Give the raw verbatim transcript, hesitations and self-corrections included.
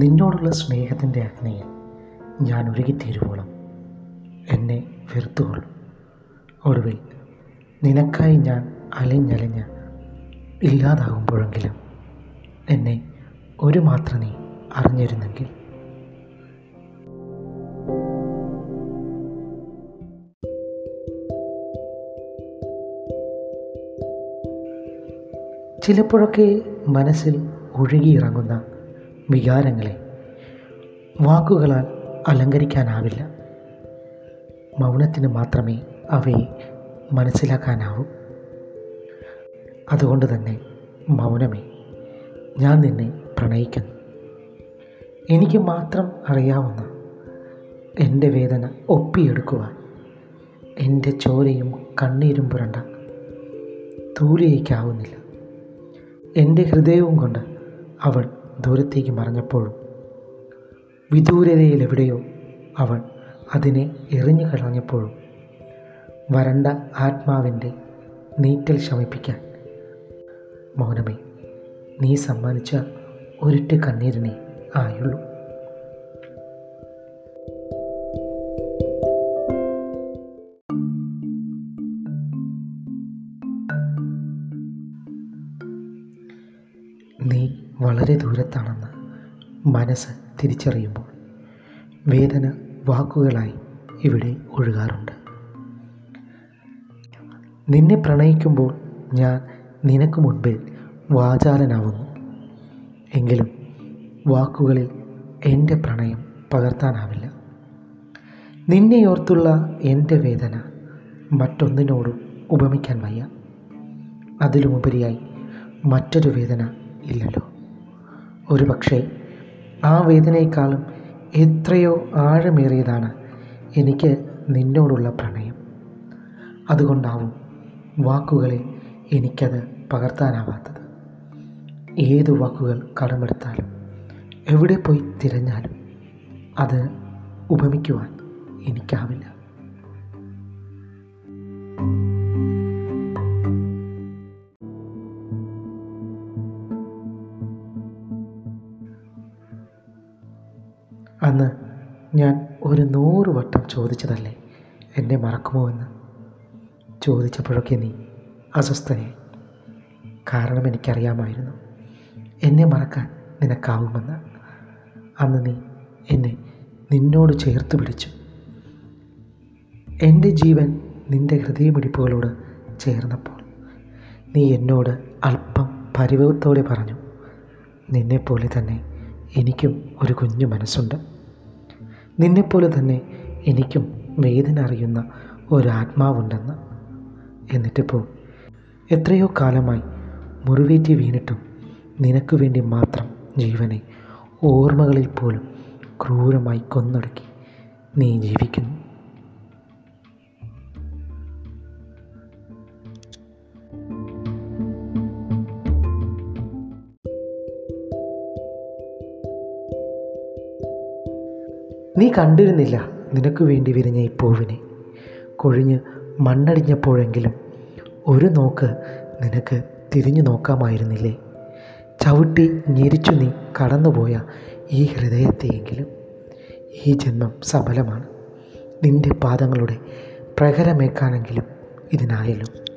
നിന്നോടുള്ള സ്നേഹത്തിൻ്റെ അഗ്നിയിൽ ഞാൻ ഒരുകിത്തീരുവോളം എന്നെ വെറുത്തുകൊള്ളു. ഒടുവിൽ നിനക്കായി ഞാൻ അലഞ്ഞലഞ്ഞ് ഇല്ലാതാകുമ്പോഴെങ്കിലും എന്നെ ഒരു മാത്രം നീ അറിഞ്ഞിരുന്നെങ്കിൽ. ചിലപ്പോഴൊക്കെ മനസ്സിൽ ഒഴുകിയിറങ്ങുന്ന വികാരങ്ങളെ വാക്കുകളാൽ അലങ്കരിക്കാനാവില്ല. മൗനത്തിന് മാത്രമേ അവയെ മനസ്സിലാക്കാനാവൂ. അതുകൊണ്ട് തന്നെ മൗനമേ, ഞാൻ നിന്നെ പ്രണയിക്കുന്നു. എനിക്ക് മാത്രം അറിയാവുന്ന എൻ്റെ വേദന ഒപ്പിയെടുക്കുവാൻ എൻ്റെ ചോരയും കണ്ണീരും പുരണ്ട തൂലിയേക്കാവുന്നില്ല. എൻ്റെ ഹൃദയവും കൊണ്ട് അവൾ ദൂരത്തേക്ക് മറഞ്ഞപ്പോഴും വിദൂരതയിലെവിടെയോ അവൾ അതിനെ എറിഞ്ഞു കളഞ്ഞപ്പോഴും വരണ്ട ആത്മാവിൻ്റെ നീറ്റൽ ശമിപ്പിക്കാൻ മൗനമേ, നീ സമ്മാനിച്ച ഒരിട്ട് കണ്ണീരിനെ ആയുള്ളൂ. നീ വളരെ ദൂരത്താണെന്ന് മനസ്സ് തിരിച്ചറിയുമ്പോൾ വേദന വാക്കുകളായി ഇവിടെ ഒഴുകാറുണ്ട്. നിന്നെ പ്രണയിക്കുമ്പോൾ ഞാൻ നിനക്ക് മുൻപിൽ വാചാലനാവുന്നു. എങ്കിലും വാക്കുകളിൽ എൻ്റെ പ്രണയം പകർത്താനാവില്ല. നിന്നെയോർത്തുള്ള എൻ്റെ വേദന മറ്റൊന്നിനോടും ഉപമിക്കാൻ വയ്യ. അതിലുമുപരിയായി മറ്റൊരു വേദന ഇല്ലല്ലോ. ഒരു പക്ഷേ ആ വേദനയെക്കാളും എത്രയോ ആഴമേറിയതാണ് എനിക്ക് നിന്നോടുള്ള പ്രണയം. അതുകൊണ്ടാവും വാക്കുകളിൽ എനിക്കത് പകർത്താനാവാത്തത്. ഏതു വാക്കുകൾ കടമെടുത്താലും എവിടെ പോയി തിരഞ്ഞാലും അത് ഉപമിക്കുവാൻ എനിക്കാവില്ല. അന്ന് ഞാൻ ഒരു നൂറ് വട്ടം ചോദിച്ചതല്ലേ എന്നെ മറക്കുമോ എന്ന്. ചോദിച്ചപ്പോഴൊക്കെ നീ അസ്വസ്ഥനായി. കാരണം എനിക്കറിയാമായിരുന്നു എന്നെ മറക്കാൻ നിനക്കാവുമെന്ന്. അന്ന് നീ എന്നെ നിന്നോട് ചേർത്ത് പിടിച്ചു. എൻ്റെ ജീവൻ നിൻ്റെ ഹൃദയമിടിപ്പുകളോട് ചേർന്നപ്പോൾ നീ എന്നോട് അല്പം പരിഭവത്തോടെ പറഞ്ഞു, നിന്നെപ്പോലെ തന്നെ എനിക്കും ഒരു കുഞ്ഞു മനസ്സുണ്ട്, നിന്നെപ്പോലെ തന്നെ എനിക്കും വേദന അറിയുന്ന ഒരാത്മാവുണ്ടെന്ന്. എന്നിട്ടിപ്പോൾ എത്രയോ കാലമായി മുറിവേറ്റി വീണിട്ടും നിനക്ക് വേണ്ടി മാത്രം ജീവനെ ഓർമ്മകളിൽ പോലും ക്രൂരമായി കൊന്നൊടുക്കി നീ ജീവിക്കുന്നു. നീ കണ്ടിരുന്നില്ല നിനക്ക് വേണ്ടി വിരിഞ്ഞ ഈ പൂവിനെ. കൊഴിഞ്ഞ് മണ്ണടിഞ്ഞപ്പോഴെങ്കിലും ഒരു നോക്ക് നിനക്ക് തിരിഞ്ഞു നോക്കാമായിരുന്നില്ലേ? ചവിട്ടി ഞെരിച്ചു നീ കടന്നുപോയ ഈ ഹൃദയത്തെയെങ്കിലും ഈ ജന്മം സഫലമാണ്. നിൻ്റെ പാദങ്ങളുടെ പ്രഹരമേക്കാനെങ്കിലും ഇതിനായല്ലോ.